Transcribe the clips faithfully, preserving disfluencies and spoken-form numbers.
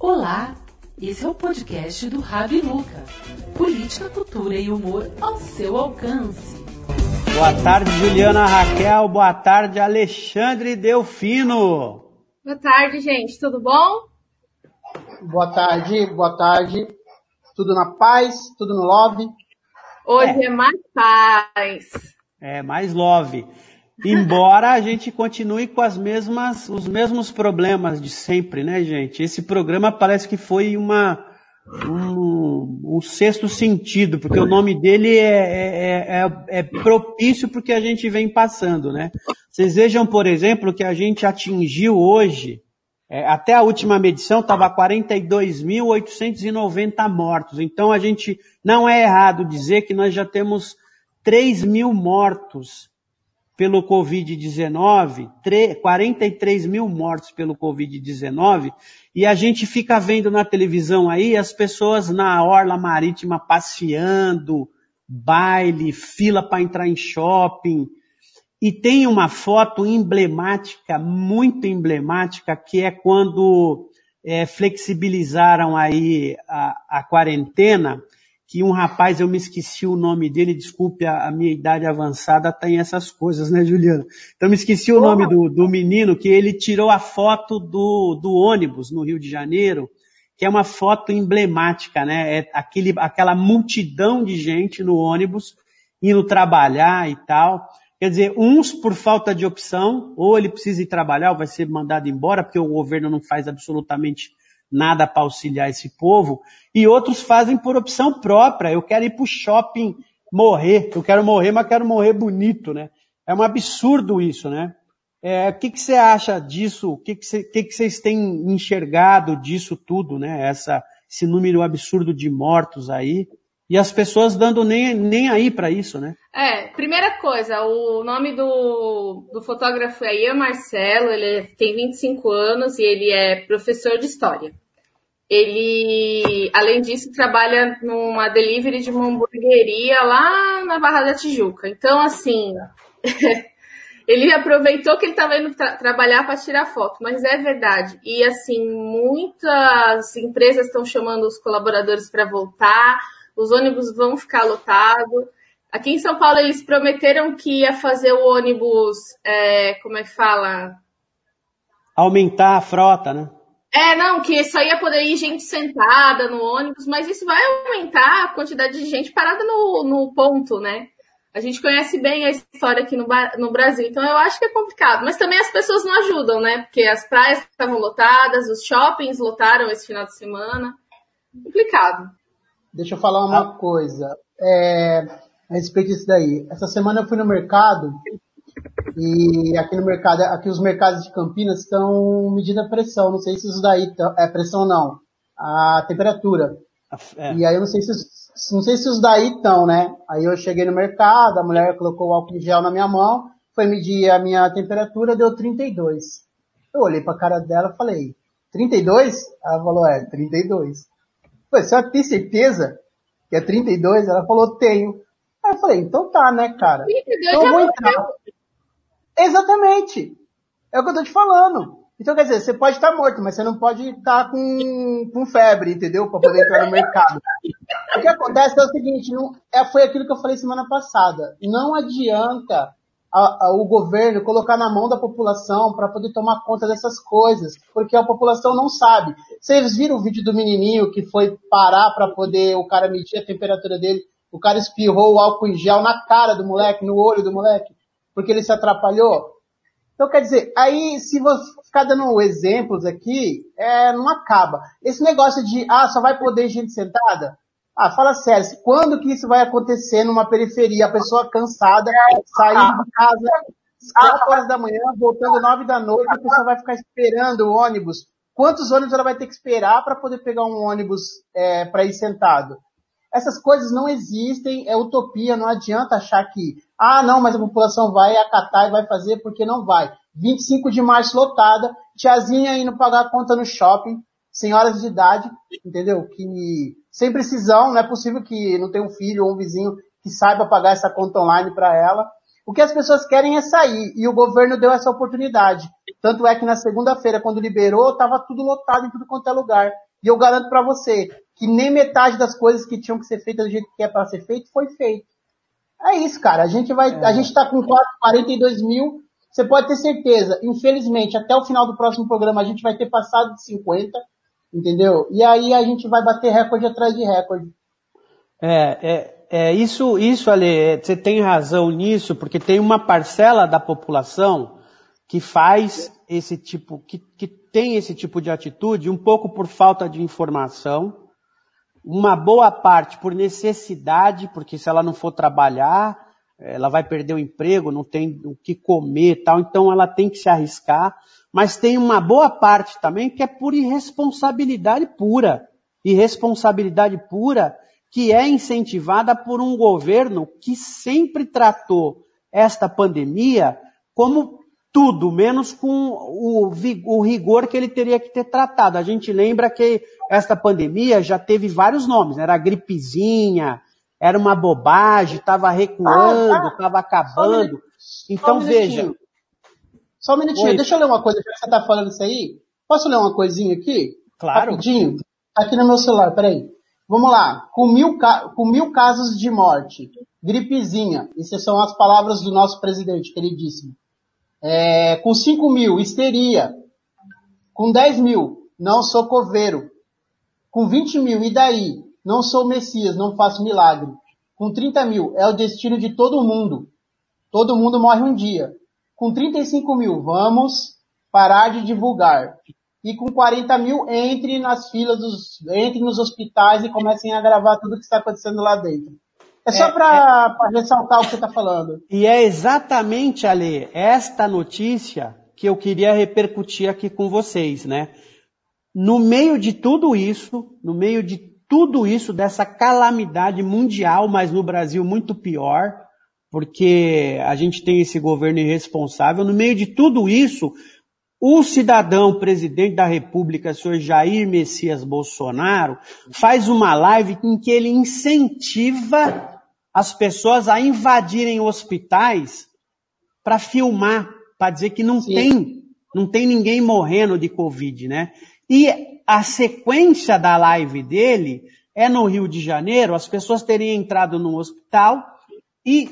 Olá, esse é o podcast do Rabi Luca. Política, cultura e humor ao seu alcance. Boa tarde, Juliana Raquel. Boa tarde, Alexandre Delfino. Boa tarde, gente. Tudo bom? Boa tarde, boa tarde. Tudo na paz, tudo no love. Hoje é, é mais paz. É, mais love. Embora a gente continue com as mesmas, os mesmos problemas de sempre, né, gente? Esse programa parece que foi uma, um, um sexto sentido, porque o nome dele é, é, é, é propício porque a gente vem passando, né? Vocês vejam, por exemplo, que a gente atingiu hoje, é, até a última medição estava quarenta e dois mil oitocentos e noventa mortos. Então a gente, não é errado dizer que nós já temos três mil mortos pelo covid dezenove, quarenta e três mil mortos pelo covid dezenove, e a gente fica vendo na televisão aí as pessoas na orla marítima passeando, baile, fila para entrar em shopping. E tem uma foto emblemática, muito emblemática, que é quando é, flexibilizaram aí a, a quarentena, que um rapaz, eu me esqueci o nome dele, desculpe, a, a minha idade avançada tem essas coisas, né, Juliana? Então, me esqueci o nome do, do menino, que ele tirou a foto do, do ônibus no Rio de Janeiro, que é uma foto emblemática, né? É aquele, aquela multidão de gente no ônibus, indo trabalhar e tal. Quer dizer, uns por falta de opção, ou ele precisa ir trabalhar, ou vai ser mandado embora, porque o governo não faz absolutamente nada para auxiliar esse povo, e outros fazem por opção própria. Eu quero ir para o shopping morrer, eu quero morrer, mas quero morrer bonito, né? É um absurdo isso, né? É, o que que você acha disso? O que que você, que que vocês têm enxergado disso tudo, né? Essa, esse número absurdo de mortos aí, e as pessoas dando nem, nem aí para isso, né? É, primeira coisa, o nome do, do fotógrafo aí é Marcelo, ele tem vinte e cinco anos e ele é professor de história. Ele, além disso, trabalha numa delivery de uma hamburgueria lá na Barra da Tijuca. Então, assim, ele aproveitou que ele estava indo tra- trabalhar para tirar foto, mas é verdade. E, assim, muitas empresas estão chamando os colaboradores para voltar, os ônibus vão ficar lotados. Aqui em São Paulo, eles prometeram que ia fazer o ônibus, é, como é que fala? Aumentar a frota, né? É, não, que só ia poder ir gente sentada no ônibus, mas isso vai aumentar a quantidade de gente parada no, no ponto, né? A gente conhece bem a história aqui no, no Brasil, então eu acho que é complicado. Mas também as pessoas não ajudam, né? Porque as praias estavam lotadas, os shoppings lotaram esse final de semana. Complicado. Deixa eu falar uma coisa é, a respeito disso daí. Essa semana eu fui no mercado e aqui no mercado, aqui os mercados de Campinas estão medindo a pressão. Não sei se isso daí é pressão não, a temperatura. É. E aí eu não sei se não sei se isso daí estão, né? Aí eu cheguei no mercado, a mulher colocou o álcool em gel na minha mão, foi medir a minha temperatura, deu trinta e dois. Eu olhei para a cara dela e falei: trinta e dois? Ela falou: é, trinta e dois. Pô, você tem certeza que é trinta e dois? Ela falou: tenho. Aí eu falei: então tá, né, cara? trinta e dois então eu vou entrar. Exatamente. É o que eu tô te falando. Então, quer dizer, você pode estar tá morto, mas você não pode estar tá com, com febre, entendeu? Pra poder entrar no mercado. O que acontece é o seguinte, não, é, foi aquilo que eu falei semana passada. Não adianta a, a, o governo colocar na mão da população para poder tomar conta dessas coisas, porque a população não sabe. Vocês viram o vídeo do menininho que foi parar para poder o cara medir a temperatura dele? O cara espirrou o álcool em gel na cara do moleque, no olho do moleque, porque ele se atrapalhou. Então, quer dizer, aí se você ficar dando exemplos aqui, é, não acaba. Esse negócio de, ah, só vai poder gente sentada? Ah, fala sério, quando que isso vai acontecer numa periferia? A pessoa cansada, saindo de casa quatro horas da manhã, voltando nove da noite, a pessoa vai ficar esperando o ônibus. Quantos ônibus ela vai ter que esperar para poder pegar um ônibus é, para ir sentado? Essas coisas não existem, é utopia, não adianta achar que, ah, não, mas a população vai acatar e vai fazer, porque não vai. vinte e cinco de março lotada, tiazinha indo pagar a conta no shopping, senhoras de idade, entendeu? Que sem precisão, não é possível que não tenha um filho ou um vizinho que saiba pagar essa conta online para ela. O que as pessoas querem é sair, e o governo deu essa oportunidade. Tanto é que na segunda-feira, quando liberou, estava tudo lotado em tudo quanto é lugar. E eu garanto para você que nem metade das coisas que tinham que ser feitas do jeito que é para ser feito, foi feito. É isso, cara. A gente vai, é. a gente tá com quarenta e dois mil. Você pode ter certeza. Infelizmente, até o final do próximo programa, a gente vai ter passado de cinquenta. Entendeu? E aí a gente vai bater recorde atrás de recorde. É, é, é isso, isso, Ale, você tem razão nisso, porque tem uma parcela da população que faz esse tipo, que, que tem esse tipo de atitude, um pouco por falta de informação, uma boa parte por necessidade, porque se ela não for trabalhar, ela vai perder o emprego, não tem o que comer e tal, então ela tem que se arriscar. Mas tem uma boa parte também que é por irresponsabilidade pura. Irresponsabilidade pura que é incentivada por um governo que sempre tratou esta pandemia como tudo, menos com o, o rigor que ele teria que ter tratado. A gente lembra que esta pandemia já teve vários nomes, né? Era a gripezinha, era uma bobagem, estava recuando, estava acabando. Então, veja... Só um minutinho, Oi. deixa eu ler uma coisa, já que você tá falando isso aí. Posso ler uma coisinha aqui? Claro. Rapidinho. Aqui no meu celular, peraí. Vamos lá. Com mil, ca... Com mil casos de morte, gripezinha, essas são as palavras do nosso presidente, queridíssimo. É... Com cinco mil, histeria. Com dez mil, não sou coveiro. Com vinte mil, e daí? Não sou Messias, não faço milagre. Com trinta mil, é o destino de todo mundo. Todo mundo morre um dia. Com trinta e cinco mil, vamos parar de divulgar. E com quarenta mil, entre nas filas, dos, entre nos hospitais e comecem a gravar tudo o que está acontecendo lá dentro. É só é, para é... ressaltar o que você está falando. E é exatamente, Ale, esta notícia que eu queria repercutir aqui com vocês, né? No meio de tudo isso, no meio de tudo isso, dessa calamidade mundial, mas no Brasil muito pior... porque a gente tem esse governo irresponsável. No meio de tudo isso, o cidadão presidente da República, senhor Jair Messias Bolsonaro, faz uma live em que ele incentiva as pessoas a invadirem hospitais para filmar, para dizer que não tem, não tem ninguém morrendo de Covid, né? E a sequência da live dele é no Rio de Janeiro, as pessoas terem entrado num hospital e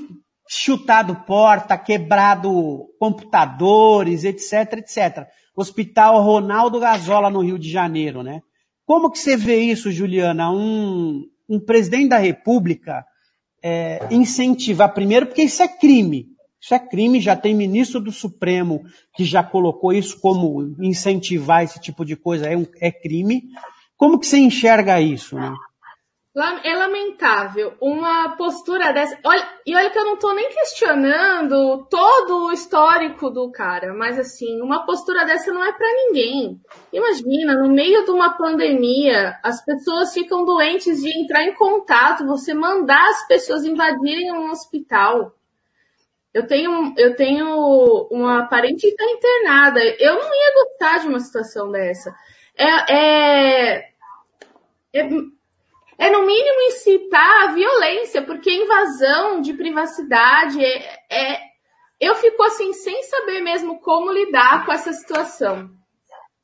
chutado porta, quebrado computadores, etc, etcétera. Hospital Ronaldo Gazola, no Rio de Janeiro, né? Como que você vê isso, Juliana? Um, um presidente da República é, incentivar, primeiro, porque isso é crime. Isso é crime, já tem ministro do Supremo que já colocou isso como incentivar esse tipo de coisa, é, um, é crime. Como que você enxerga isso, né? É lamentável uma postura dessa. Olha, e olha que eu não tô nem questionando todo o histórico do cara, mas assim, uma postura dessa não é pra ninguém. Imagina, no meio de uma pandemia, as pessoas ficam doentes de entrar em contato, você mandar as pessoas invadirem um hospital. Eu tenho, eu tenho uma parente que tá internada. Eu não ia gostar de uma situação dessa. É... é, é É, no mínimo, incitar a violência, porque invasão de privacidade é, é... Eu fico, assim, sem saber mesmo como lidar com essa situação.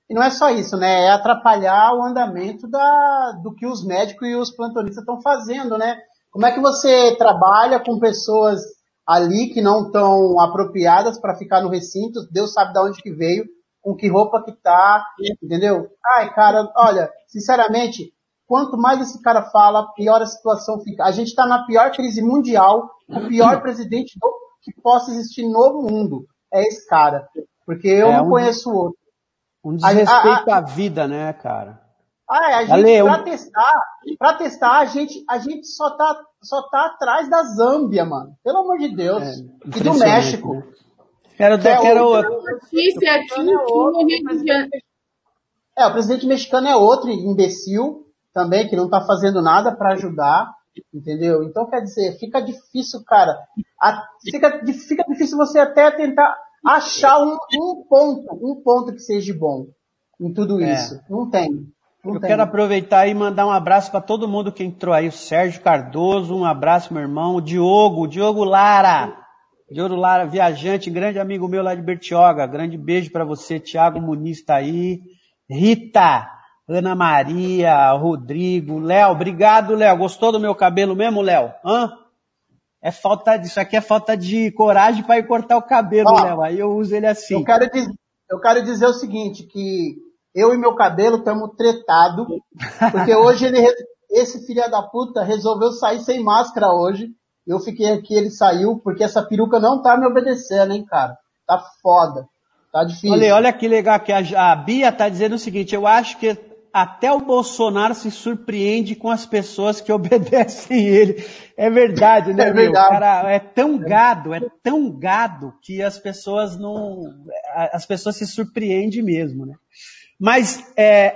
E não é só isso, né? É atrapalhar o andamento da... do que os médicos e os plantonistas estão fazendo, né? Como é que você trabalha com pessoas ali que não estão apropriadas para ficar no recinto? Deus sabe de onde que veio, com que roupa que tá, entendeu? Ai, cara, olha, sinceramente... Quanto mais esse cara fala, pior a situação fica. A gente está na pior crise mundial, o pior presidente do, que possa existir no mundo é esse cara. Porque eu é não um, conheço outro. Um desrespeito a, a, à vida, né, cara? Ah, é, a gente, Ale, pra, eu... testar, pra testar, a gente, a gente só, tá, só tá atrás da Zâmbia, mano. Pelo amor de Deus. É, e do México. Né? Quero ter notícia aqui. É, o presidente mexicano é outro imbecil. Também, que não tá fazendo nada para ajudar, entendeu? Então, quer dizer, fica difícil, cara. A, fica, fica difícil você até tentar achar um, um ponto, um ponto que seja bom em tudo isso. É. Não tem. Não Eu tem. Quero aproveitar e mandar um abraço para todo mundo que entrou aí. O Sérgio Cardoso, um abraço, meu irmão. O Diogo, o Diogo Lara. Diogo Lara, viajante, grande amigo meu lá de Bertioga. Grande beijo para você, Thiago Muniz tá aí. Rita. Ana Maria, Rodrigo, Léo, obrigado, Léo. Gostou do meu cabelo mesmo, Léo? Hã? É falta, isso aqui é falta de coragem para ir cortar o cabelo, ah, Léo. Aí eu uso ele assim. Eu quero dizer, eu quero dizer o seguinte, que eu e meu cabelo estamos tretados, porque hoje ele, esse filho da puta resolveu sair sem máscara hoje. Eu fiquei aqui, ele saiu, porque essa peruca não tá me obedecendo, hein, cara? Tá foda. Tá difícil. Olha, olha que legal que a, a Bia tá dizendo o seguinte, eu acho que até o Bolsonaro se surpreende com as pessoas que obedecem ele. É verdade, né, é verdade. Meu? Cara, é tão gado, é tão gado que as pessoas não... As pessoas se surpreendem mesmo, né? Mas é,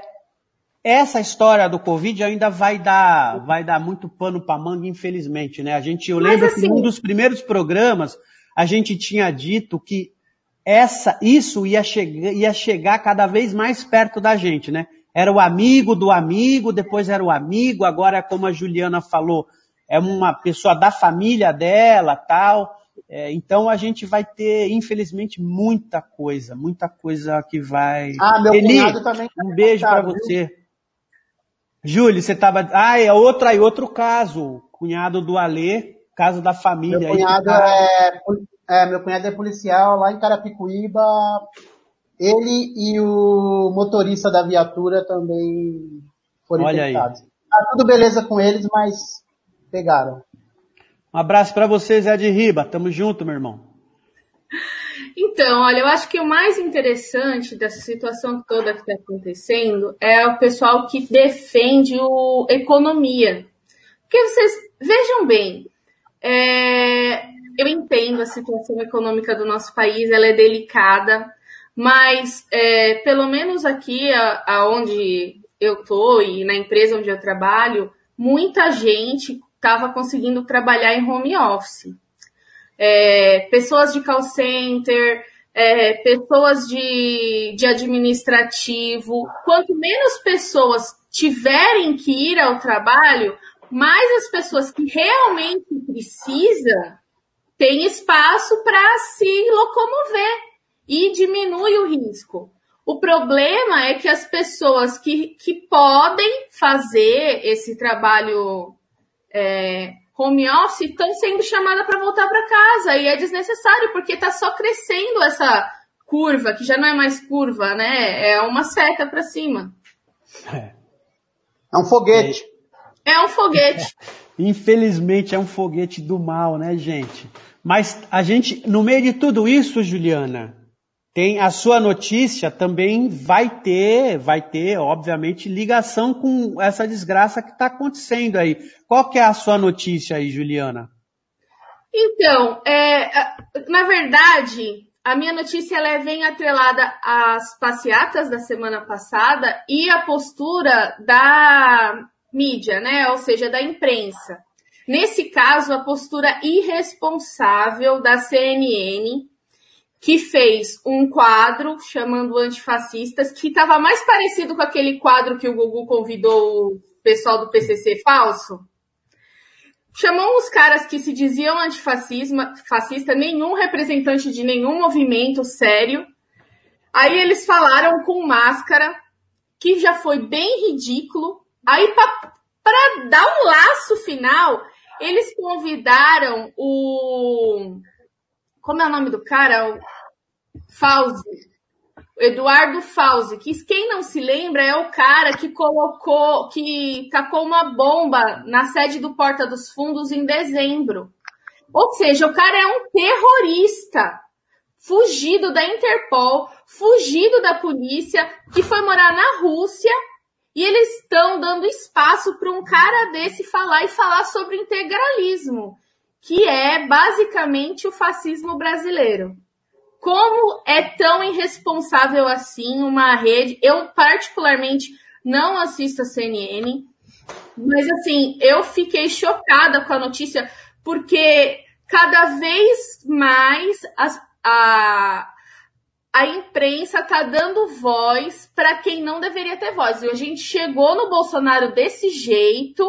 essa história do Covid ainda vai dar, vai dar muito pano pra manga, infelizmente, né? A gente, eu lembro assim... que em um dos primeiros programas a gente tinha dito que essa, isso ia, chega, ia chegar cada vez mais perto da gente, né? Era o amigo do amigo, depois era o amigo, agora, como a Juliana falou, é uma pessoa da família dela, tal. É, então, a gente vai ter, infelizmente, muita coisa, muita coisa que vai... Ah, meu Eli, também um beijo para você. Júlio, você estava... Ah, é outra, e outro caso, cunhado do Alê, caso da família. Meu cunhado, é, é, meu cunhado é policial lá em Carapicuíba... Ele e o motorista da viatura também foram infectados. Tá tudo beleza com eles, mas pegaram. Um abraço para vocês, Ed Riba. Tamo junto, meu irmão. Então, olha, eu acho que o mais interessante dessa situação toda que está acontecendo é o pessoal que defende a economia. Porque vocês vejam bem, é, eu entendo a situação econômica do nosso país, ela é delicada. Mas, é, pelo menos aqui, aonde eu tô e na empresa onde eu trabalho, muita gente estava conseguindo trabalhar em home office. É, pessoas de call center, é, pessoas de, de administrativo. Quanto menos pessoas tiverem que ir ao trabalho, mais as pessoas que realmente precisam têm espaço para se locomover. E diminui o risco. O problema é que as pessoas que, que podem fazer esse trabalho é, home office estão sendo chamadas para voltar para casa. E é desnecessário, porque está só crescendo essa curva, que já não é mais curva, né? É uma seta para cima. É. É um foguete. É um foguete. Infelizmente é um foguete do mal, né, gente? Mas a gente, no meio de tudo isso, Juliana... Tem a sua notícia também vai ter, vai ter, obviamente, ligação com essa desgraça que está acontecendo aí. Qual que é a sua notícia aí, Juliana? Então, é, na verdade, a minha notícia ela vem atrelada às passeatas da semana passada e à postura da mídia, né? Ou seja, da imprensa. Nesse caso, a postura irresponsável da C N N... que fez um quadro chamando antifascistas, que estava mais parecido com aquele quadro que o Gugu convidou o pessoal do P C C falso. Chamou os caras que se diziam antifascista, nenhum representante de nenhum movimento sério. Aí eles falaram com máscara, que já foi bem ridículo. Aí, para dar um laço final, eles convidaram o... Como é o nome do cara? O Fauzi. Eduardo Fauzi. Que quem não se lembra é o cara que colocou, que tacou uma bomba na sede do Porta dos Fundos em dezembro. Ou seja, o cara é um terrorista. Fugido da Interpol. Fugido da polícia. Que foi morar na Rússia. E eles estão dando espaço para um cara desse falar e falar sobre integralismo. Que é basicamente o fascismo brasileiro. Como é tão irresponsável assim uma rede... Eu, particularmente, não assisto a C N N, mas, assim, eu fiquei chocada com a notícia, porque cada vez mais as, a, a imprensa está dando voz para quem não deveria ter voz. E a gente chegou no Bolsonaro desse jeito...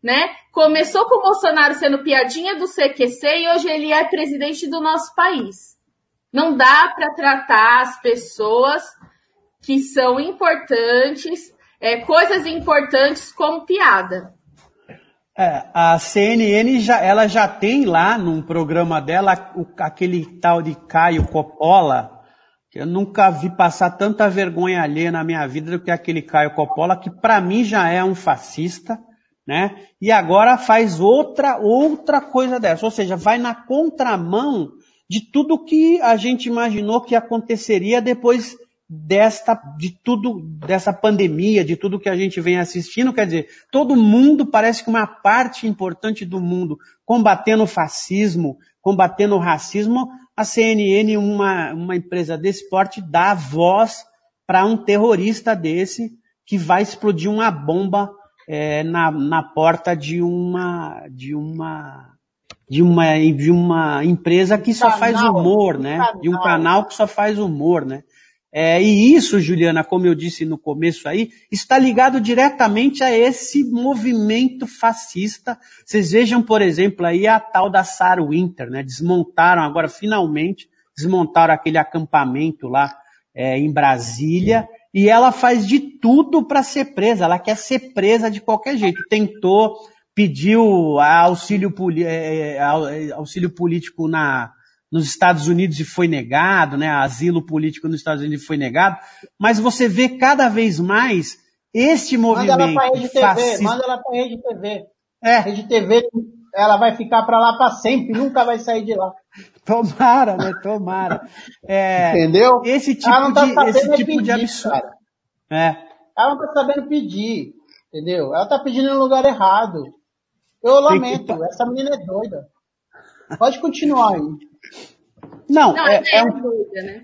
Né? Começou com o Bolsonaro sendo piadinha do C Q C e hoje ele é presidente do nosso país. Não dá para tratar as pessoas que são importantes é, coisas importantes como piada. É, a C N N, já, ela já tem lá, num programa dela, o, aquele tal de Caio Coppola... Eu nunca vi passar tanta vergonha alheia na minha vida do que aquele Caio Coppola, que para mim já é um fascista, né? E agora faz outra, outra coisa dessa. Ou seja, vai na contramão de tudo que a gente imaginou que aconteceria depois desta, de tudo, dessa pandemia, de tudo que a gente vem assistindo. Quer dizer, todo mundo, parece que uma parte importante do mundo, combatendo o fascismo, combatendo o racismo. A C N N, uma, uma empresa desse porte, dá voz para um terrorista desse que vai explodir uma bomba é, na, na porta de uma, de, uma, de, uma, de uma empresa que só faz humor, né? De um canal que só faz humor, né? É, e isso, Juliana, como eu disse no começo aí, está ligado diretamente a esse movimento fascista. Vocês vejam, por exemplo, aí a tal da Sarah Winter, né? Desmontaram agora, finalmente, desmontaram aquele acampamento lá é, em Brasília, e ela faz de tudo para ser presa, ela quer ser presa de qualquer jeito. Tentou, pediu auxílio, é, auxílio político na... nos Estados Unidos e foi negado, né? Asilo político nos Estados Unidos foi negado. Mas você vê cada vez mais este movimento. Manda ela para a Rede fascista. T V, manda ela para a Rede T V. É. Rede T V, ela vai ficar para lá para sempre, nunca vai sair de lá. Tomara, né? Tomara. É, entendeu? Esse tipo, ela não tá de, esse tipo pedir, de absurdo. É. Ela não está sabendo pedir, entendeu? Ela está pedindo no lugar errado. Eu lamento, que... essa menina é doida. Pode continuar aí. Não, Não é, é, um, dúvida, né?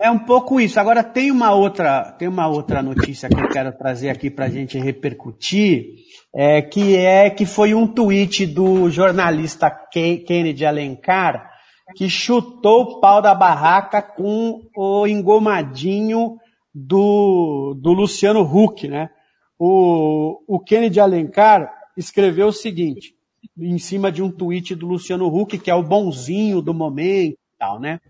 é um pouco isso. Agora tem uma outra, tem uma outra notícia que eu quero trazer aqui para a gente repercutir, é, que é que foi um tweet do jornalista Ke- Kennedy Alencar, que chutou o pau da barraca com o engomadinho do, do Luciano Huck, né? O, o Kennedy Alencar escreveu o seguinte, em cima de um tweet do Luciano Huck, que é o bonzinho do momento e tal, né?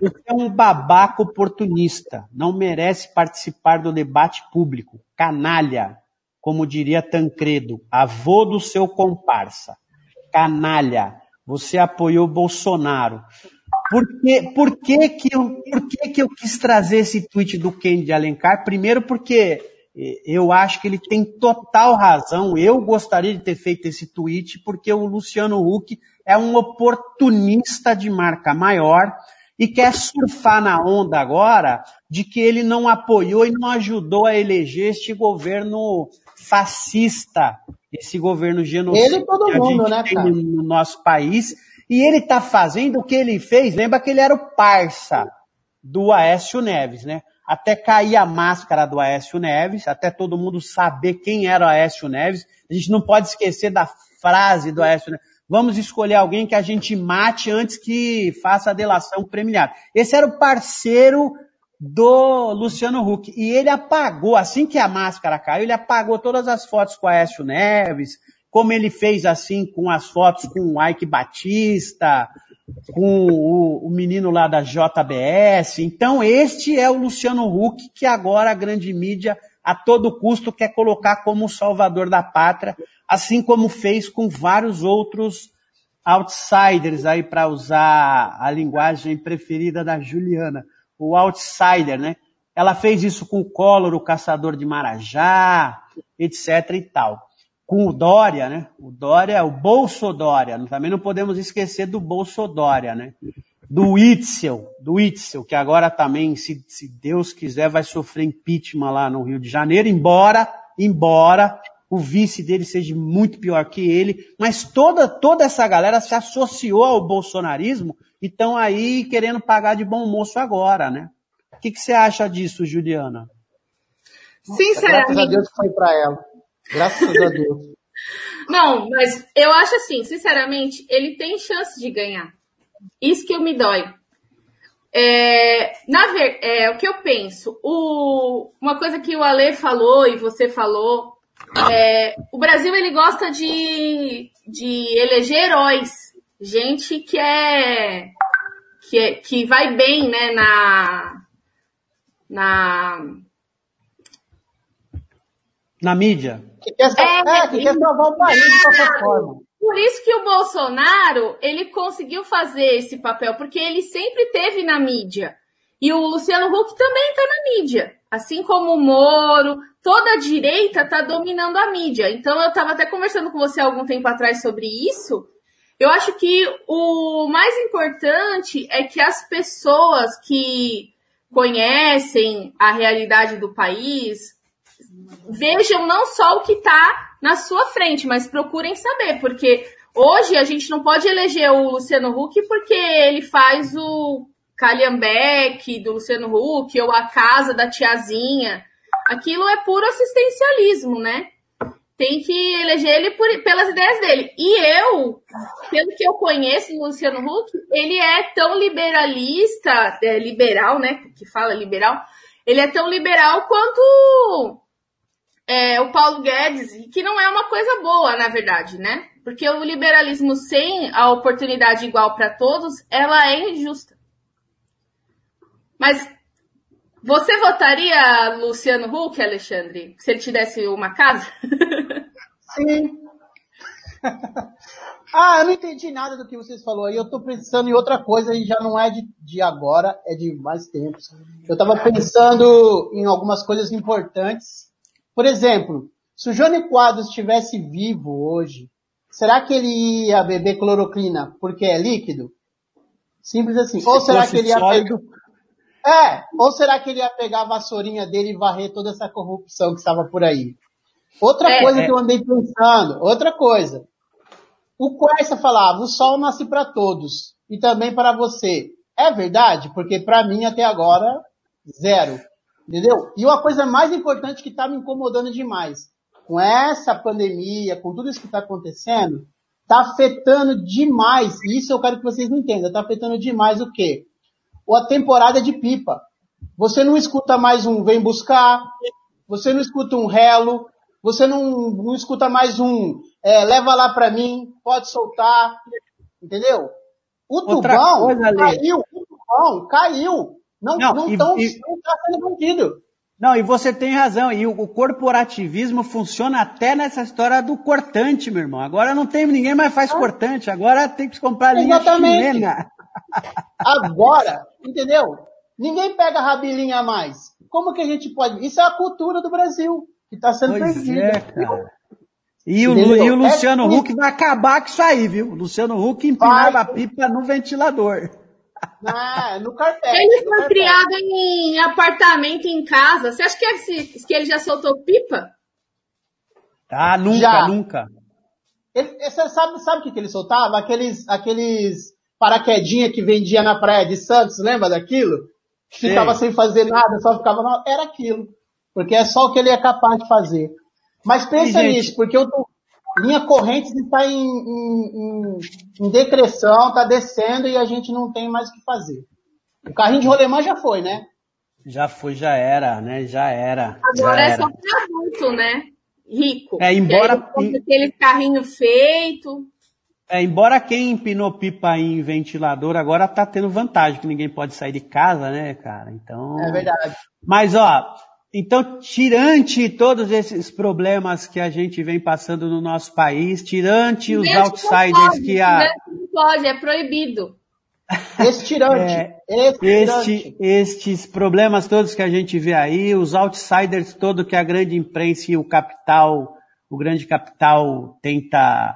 Você é um babaca oportunista, não merece participar do debate público, canalha, como diria Tancredo, avô do seu comparsa, canalha, você apoiou Bolsonaro. Por que, por que, que, eu, por que, que eu quis trazer esse tweet do Kennedy Alencar? Primeiro porque... eu acho que ele tem total razão. Eu gostaria de ter feito esse tweet porque o Luciano Huck é um oportunista de marca maior e quer surfar na onda agora de que ele não apoiou e não ajudou a eleger este governo fascista, esse governo genocida ele, todo mundo, que a gente né, tem cara? no nosso país. E ele está fazendo o que ele fez. Lembra que ele era o parça do Aécio Neves, né? Até cair a máscara do Aécio Neves, até todo mundo saber quem era o Aécio Neves. A gente não pode esquecer da frase do Aécio Neves. Vamos escolher alguém que a gente mate antes que faça a delação premiada. Esse era o parceiro do Luciano Huck. E ele apagou, assim que a máscara caiu, ele apagou todas as fotos com o Aécio Neves, como ele fez assim com as fotos com o Ike Batista... com o, o menino lá da J B S. Então este é o Luciano Huck que agora a grande mídia a todo custo quer colocar como salvador da pátria, assim como fez com vários outros outsiders aí, para usar a linguagem preferida da Juliana, o outsider, né? Ela fez isso com o Collor, o caçador de Marajá, etc e tal. Com o Dória, né? O Dória, o Bolso Dória. Também não podemos esquecer do Bolso Dória, né? Do Itzel, do Itzel, que agora também, se, se Deus quiser, vai sofrer impeachment lá no Rio de Janeiro, embora, embora o vice dele seja muito pior que ele. Mas toda, toda essa galera se associou ao bolsonarismo e estão aí querendo pagar de bom moço agora, né? O que, que você acha disso, Juliana? Sinceramente. Graças a Deus que foi pra ela. Graças a Deus. Não, mas eu acho assim, sinceramente, ele tem chance de ganhar. Isso que eu me dói. É, na ver, é, o que eu penso, o, uma coisa que o Ale falou e você falou, é, o Brasil ele gosta de, de eleger heróis, gente que é, que é que vai bem, né, na na na mídia. Que quer salvar, é, que quer salvar o país de qualquer forma. Por isso que o Bolsonaro, ele conseguiu fazer esse papel, porque ele sempre teve na mídia. E o Luciano Huck também está na mídia. Assim como o Moro, toda a direita está dominando a mídia. Então, eu estava até conversando com você há algum tempo atrás sobre isso. Eu acho que o mais importante é que as pessoas que conhecem a realidade do país vejam não só o que está na sua frente, mas procurem saber, porque hoje a gente não pode eleger o Luciano Huck porque ele faz o calhambeque do Luciano Huck ou a casa da tiazinha. Aquilo é puro assistencialismo, né? Tem que eleger ele por, pelas ideias dele. E eu, pelo que eu conheço do Luciano Huck, ele é tão liberalista, é, liberal, né? Que fala liberal. Ele é tão liberal quanto é, o Paulo Guedes, que não é uma coisa boa, na verdade, né? Porque o liberalismo sem a oportunidade igual para todos, ela é injusta. Mas você votaria Luciano Huck, Alexandre? Se ele te desse uma casa? Sim. Ah, eu não entendi nada do que vocês falaram aí. Eu tô pensando em outra coisa e já não é de, de agora, é de mais tempos. Eu tava pensando em algumas coisas importantes. Por exemplo, se o Johnny Quadros estivesse vivo hoje, será que ele ia beber cloroclina porque é líquido? Simples assim. Se Ou será que ele ia pegar... É, ou será que ele ia pegar a vassourinha dele e varrer toda essa corrupção que estava por aí? Outra é, coisa é. que eu andei pensando, outra coisa. O Quercia falava, o sol nasce para todos e também para você. É verdade? Porque para mim até agora, zero. Entendeu? E uma coisa mais importante que está me incomodando demais, com essa pandemia, com tudo isso que está acontecendo, está afetando demais, e isso eu quero que vocês entendam, está afetando demais o quê? A temporada de pipa. Você não escuta mais um Vem Buscar, você não escuta um Relo, você não, não escuta mais um... É, leva lá pra mim, pode soltar, entendeu? O tubão caiu, o tubão caiu, não estão sendo bandido. Não, e você tem razão, e o, o corporativismo funciona até nessa história do cortante, meu irmão. Agora não tem, ninguém mais faz ah. cortante, agora tem que comprar linha chilena. Agora, entendeu? Ninguém pega rabilinha mais. Como que a gente pode... Isso é a cultura do Brasil, que está sendo pois perdida. É, cara. E o, e o Luciano Huck vai acabar com isso aí, viu? O Luciano Huck empinava vai. a pipa no ventilador. Ah, no carpete. Ele foi criado em apartamento, em casa. Você acha que, é esse, que ele já soltou pipa? Ah, nunca, já. nunca. Ele, você sabe, sabe o que, que ele soltava? Aqueles, aqueles paraquedinha que vendia na praia de Santos, lembra daquilo? Ficava Sim. sem fazer nada, só ficava... Não, era aquilo, porque é só o que ele é capaz de fazer. Mas pensa e, nisso, porque eu tô, linha corrente está em, em, em, em decreção, está descendo e a gente não tem mais o que fazer. O carrinho de rolemã já foi, né? Já foi, já era, né? Já era. Agora já é era. Só para adulto, né? Rico. É, embora... Aí, aquele carrinho feito... É, embora quem empinou pipa em ventilador agora tá tendo vantagem, que ninguém pode sair de casa, né, cara? Então... É verdade. Mas, ó... Então, tirante todos esses problemas que a gente vem passando no nosso país, tirante os outsiders que a... Não pode, é proibido. Esse tirante. É, esse este, tirante. Estes problemas todos que a gente vê aí, os outsiders todo que a grande imprensa e o capital, o grande capital tenta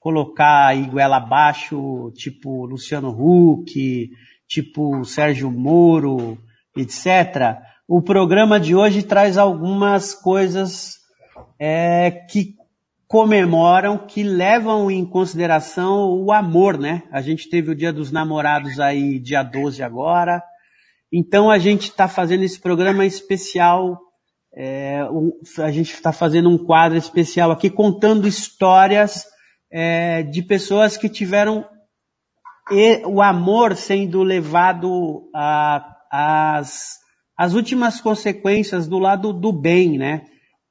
colocar em goela abaixo, tipo Luciano Huck, tipo Sérgio Moro, etcétera, o programa de hoje traz algumas coisas é, que comemoram, que levam em consideração o amor, né? A gente teve o Dia dos Namorados aí, dia doze agora. Então, a gente está fazendo esse programa especial, é, a gente está fazendo um quadro especial aqui, contando histórias é, de pessoas que tiveram o amor sendo levado às... As últimas consequências do lado do bem, né?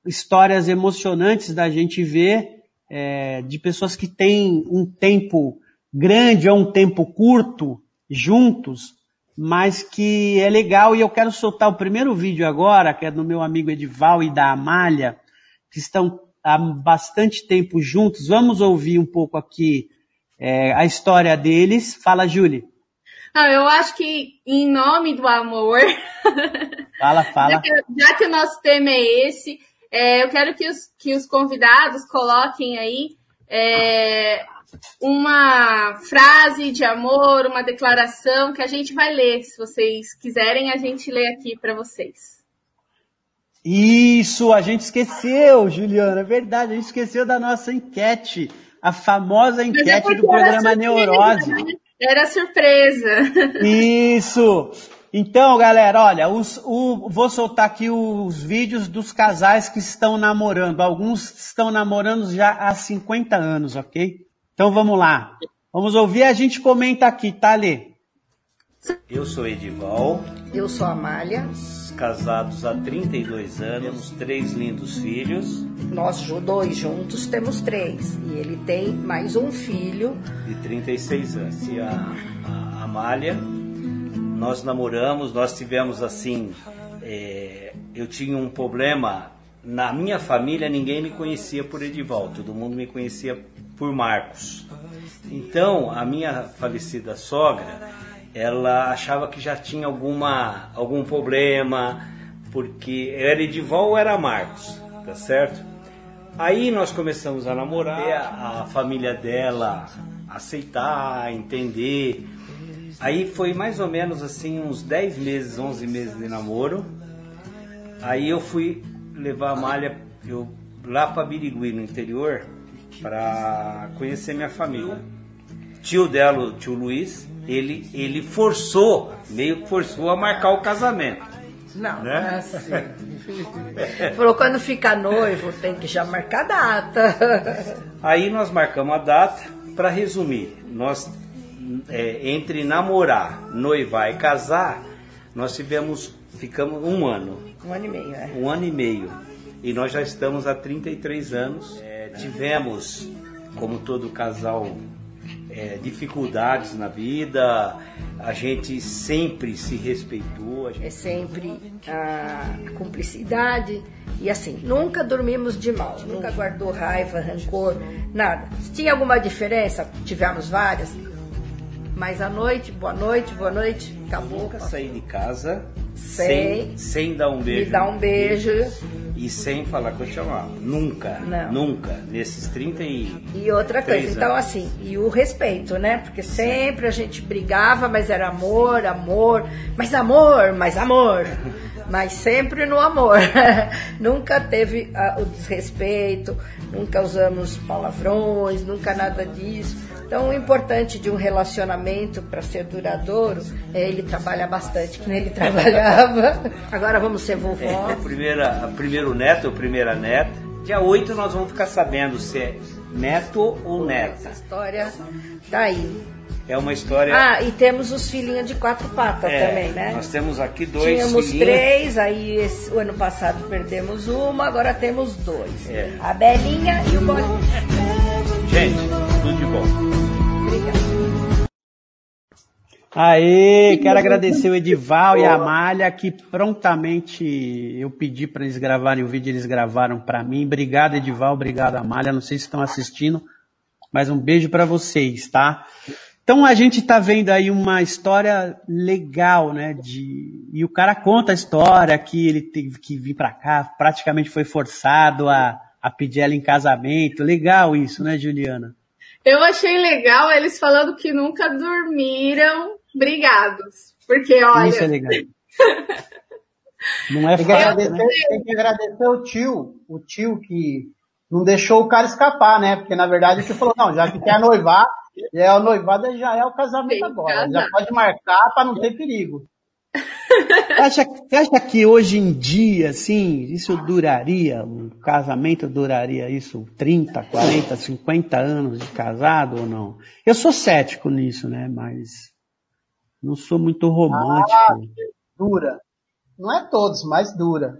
Histórias emocionantes da gente ver, é, de pessoas que têm um tempo grande ou um tempo curto juntos, mas que é legal. E eu quero soltar o primeiro vídeo agora, que é do meu amigo Edival e da Amália, que estão há bastante tempo juntos. Vamos ouvir um pouco aqui é, a história deles. Fala, Júlia. Não, eu acho que em nome do amor... Fala, fala. Já que, já que o nosso tema é esse, é, eu quero que os, que os convidados coloquem aí é, uma frase de amor, uma declaração que a gente vai ler. Se vocês quiserem, a gente lê aqui para vocês. Isso, a gente esqueceu, Juliana, é verdade, a gente esqueceu da nossa enquete, a famosa enquete do programa Neurose. Era surpresa. Isso. Então, galera, olha, os, o, vou soltar aqui os vídeos dos casais que estão namorando. Alguns estão namorando já há cinquenta anos, ok? Então, vamos lá. Vamos ouvir, a gente comenta aqui, tá, Lê? Eu sou Edival. Eu sou Amália. Casados há trinta e dois anos, temos três lindos filhos. Nós dois juntos temos três, e ele tem mais um filho. De trinta e seis anos. E a, a Amália, nós namoramos, nós tivemos assim, é, eu tinha um problema, na minha família ninguém me conhecia por Edival, todo mundo me conhecia por Marcos. Então, a minha falecida sogra, ela achava que já tinha alguma, algum problema, porque era Edival ou era Marcos, tá certo? Aí nós começamos a namorar, a, a família dela aceitar, entender. Aí foi mais ou menos assim uns dez meses, onze meses de namoro. Aí eu fui levar a Malha eu, lá para Birigui, no interior, para conhecer minha família. Tio dela, o tio Luiz, ele, ele forçou, meio que forçou a marcar o casamento. Não, né? Assim. Falou, quando fica noivo, tem que já marcar a data. Aí nós marcamos a data, para resumir, nós é, entre namorar, noivar e casar, nós tivemos, ficamos um ano. Um ano e meio, é. Um ano e meio. E nós já estamos há trinta e três anos. É, tivemos, como todo casal... É, dificuldades na vida, a gente sempre se respeitou. A gente... É sempre a cumplicidade e assim, nunca dormimos de mal, nunca guardou raiva, rancor, nada. Se tinha alguma diferença, tivemos várias, mas à noite, boa noite, boa noite, acabou. Nunca saí de casa sem, sem, sem dar um beijo. Me dar um beijo. E sem falar que eu te amava. Nunca, não. nunca, nesses trinta e três anos. E outra coisa, então assim, e o respeito, né? Porque sempre a gente brigava, mas era amor, amor, mas amor, mas amor. Mas sempre no amor. Nunca teve uh, o desrespeito, nunca usamos palavrões, nunca nada disso. Então o importante de um relacionamento para ser duradouro é ele trabalhar bastante, que nem ele trabalhava. Agora vamos ser vovó. É, a primeira, a primeiro neto ou primeira neta. Dia oito nós vamos ficar sabendo se é neto ou neta. Essa história tá aí. É uma história... Ah, e temos os filhinhos de quatro patas é, também, né? Nós temos aqui dois Tínhamos filhinhos. três, aí esse, o ano passado perdemos uma, agora temos dois. É. A Belinha e o Bolinho. Gente, tudo de bom. Obrigada. Aê, quero agradecer o Edival e a Amália, que prontamente eu pedi para eles gravarem o vídeo, eles gravaram para mim. Obrigado, Edival, obrigado, Amália. Não sei se estão assistindo, mas um beijo para vocês, tá? Então a gente está vendo aí uma história legal, né? De... E o cara conta a história que ele teve que vir para cá, praticamente foi forçado a, a pedir ela em casamento. Legal isso, né, Juliana? Eu achei legal eles falando que nunca dormiram brigados. Porque, olha... Isso é legal. Não é fácil, tem, né? Tem que agradecer o tio, o tio que não deixou o cara escapar, né? Porque, na verdade, o tio falou, não, já que quer noivar, é, o noivado já é o casamento agora. Já pode marcar para não ter perigo. Você acha, você acha que hoje em dia, assim, isso duraria? Um casamento duraria isso trinta, quarenta, cinquenta anos de casado ou não? Eu sou cético nisso, né? Mas não sou muito romântico. Ah, dura. Não é todos, mas dura.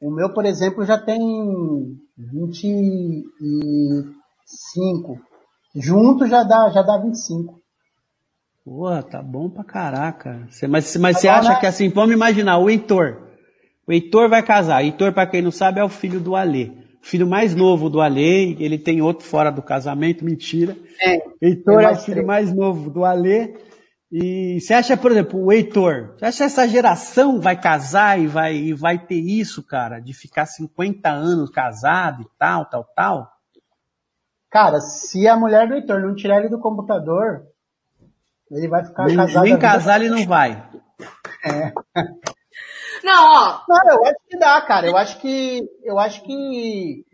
O meu, por exemplo, já tem vinte e cinco. Junto já dá, já dá vinte e cinco. Pô, tá bom pra caraca. Cê, mas mas tá você bom, acha, né? Que assim, vamos imaginar, o Heitor. O Heitor vai casar. Heitor, pra quem não sabe, é o filho do Alê. filho mais novo do Alê, ele tem outro fora do casamento, mentira. É, Heitor é o filho três. mais novo do Alê. E você acha, por exemplo, o Heitor, você acha que essa geração vai casar e vai, e vai ter isso, cara, de ficar cinquenta anos casado e tal, tal, tal? Cara, se a mulher do Heitor não tirar ele do computador, ele vai ficar nem, casado. Nem casar vida. Ele não vai. É. Não, ó. Não, eu acho que dá, cara. Eu acho que, eu acho que,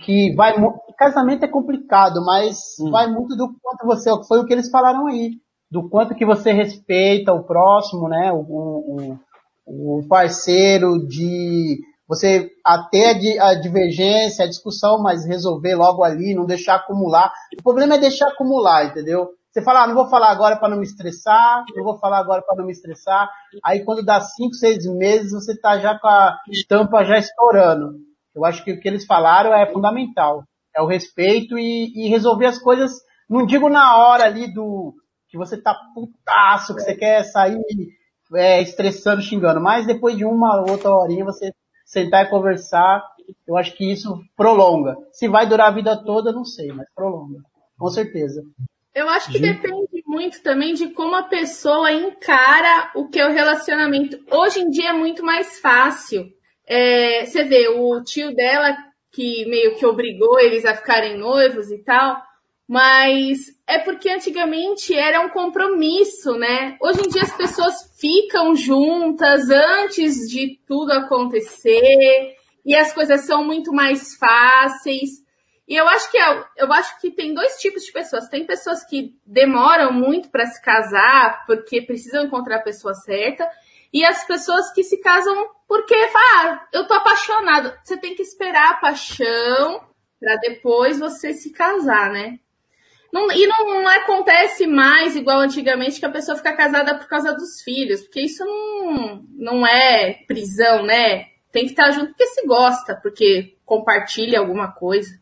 que vai. Casamento é complicado, mas hum. vai muito do quanto você. Foi o que eles falaram aí. Do quanto que você respeita o próximo, né? O, o, o parceiro, de você até a divergência, a discussão, mas resolver logo ali, não deixar acumular. O problema é deixar acumular, entendeu? Você fala, ah, não vou falar agora para não me estressar, não vou falar agora para não me estressar. Aí quando dá cinco, seis meses, você tá já com a tampa já estourando. Eu acho que o que eles falaram é fundamental. É o respeito e, e resolver as coisas, não digo na hora ali do que você tá putaço, que você quer sair é, estressando, xingando, mas depois de uma ou outra horinha você sentar e conversar, eu acho que isso prolonga. Se vai durar a vida toda, não sei, mas prolonga, com certeza. Eu acho que depende muito também de como a pessoa encara o que é o relacionamento. Hoje em dia é muito mais fácil. É, você vê, o tio dela que meio que obrigou eles a ficarem noivos e tal, mas é porque antigamente era um compromisso, né? Hoje em dia as pessoas ficam juntas antes de tudo acontecer e as coisas são muito mais fáceis. E eu acho que eu acho que tem dois tipos de pessoas. Tem pessoas que demoram muito para se casar porque precisam encontrar a pessoa certa, e as pessoas que se casam porque falam, ah, eu tô apaixonado. Você tem que esperar a paixão para depois você se casar, né? Não, e não, não acontece mais igual antigamente que a pessoa fica casada por causa dos filhos, porque isso não, não é prisão, né? Tem que estar junto porque se gosta, porque compartilha alguma coisa.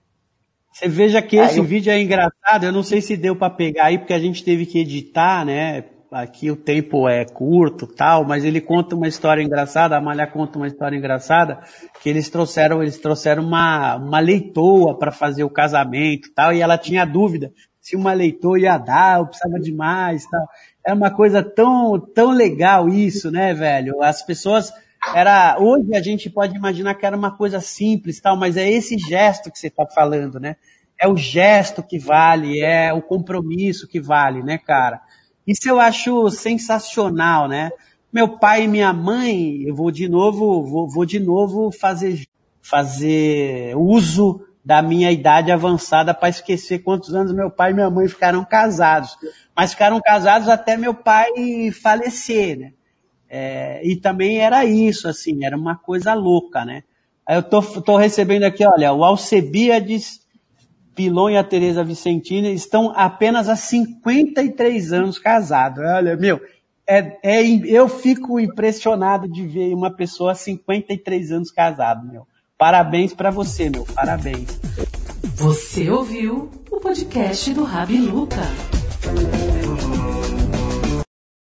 Você veja que esse ah, eu... vídeo é engraçado, eu não sei se deu para pegar aí, porque a gente teve que editar, né? Aqui o tempo é curto e tal, mas ele conta uma história engraçada, a Amália conta uma história engraçada, que eles trouxeram, eles trouxeram uma, uma leitoa para fazer o casamento e tal, e ela tinha dúvida se uma leitoa ia dar, ou precisava de mais e tal. É uma coisa tão, tão legal isso, né, velho? As pessoas... Era, hoje a gente pode imaginar que era uma coisa simples, tal, mas é esse gesto que você está falando, né? É o gesto que vale, é o compromisso que vale, né, cara? Isso eu acho sensacional, né? Meu pai e minha mãe, eu vou de novo, vou, vou de novo fazer, fazer uso da minha idade avançada para esquecer quantos anos meu pai e minha mãe ficaram casados. Mas ficaram casados até meu pai falecer, né? É, e também era isso, assim, era uma coisa louca, né? Aí eu tô, tô recebendo aqui, olha, o Alcebiades Pilon e a Tereza Vicentina estão apenas há cinquenta e três anos casados. Olha, meu, é, é, eu fico impressionado de ver uma pessoa há cinquenta e três anos casada, meu. Parabéns pra você, meu, parabéns. Você ouviu o podcast do Rabi Luca.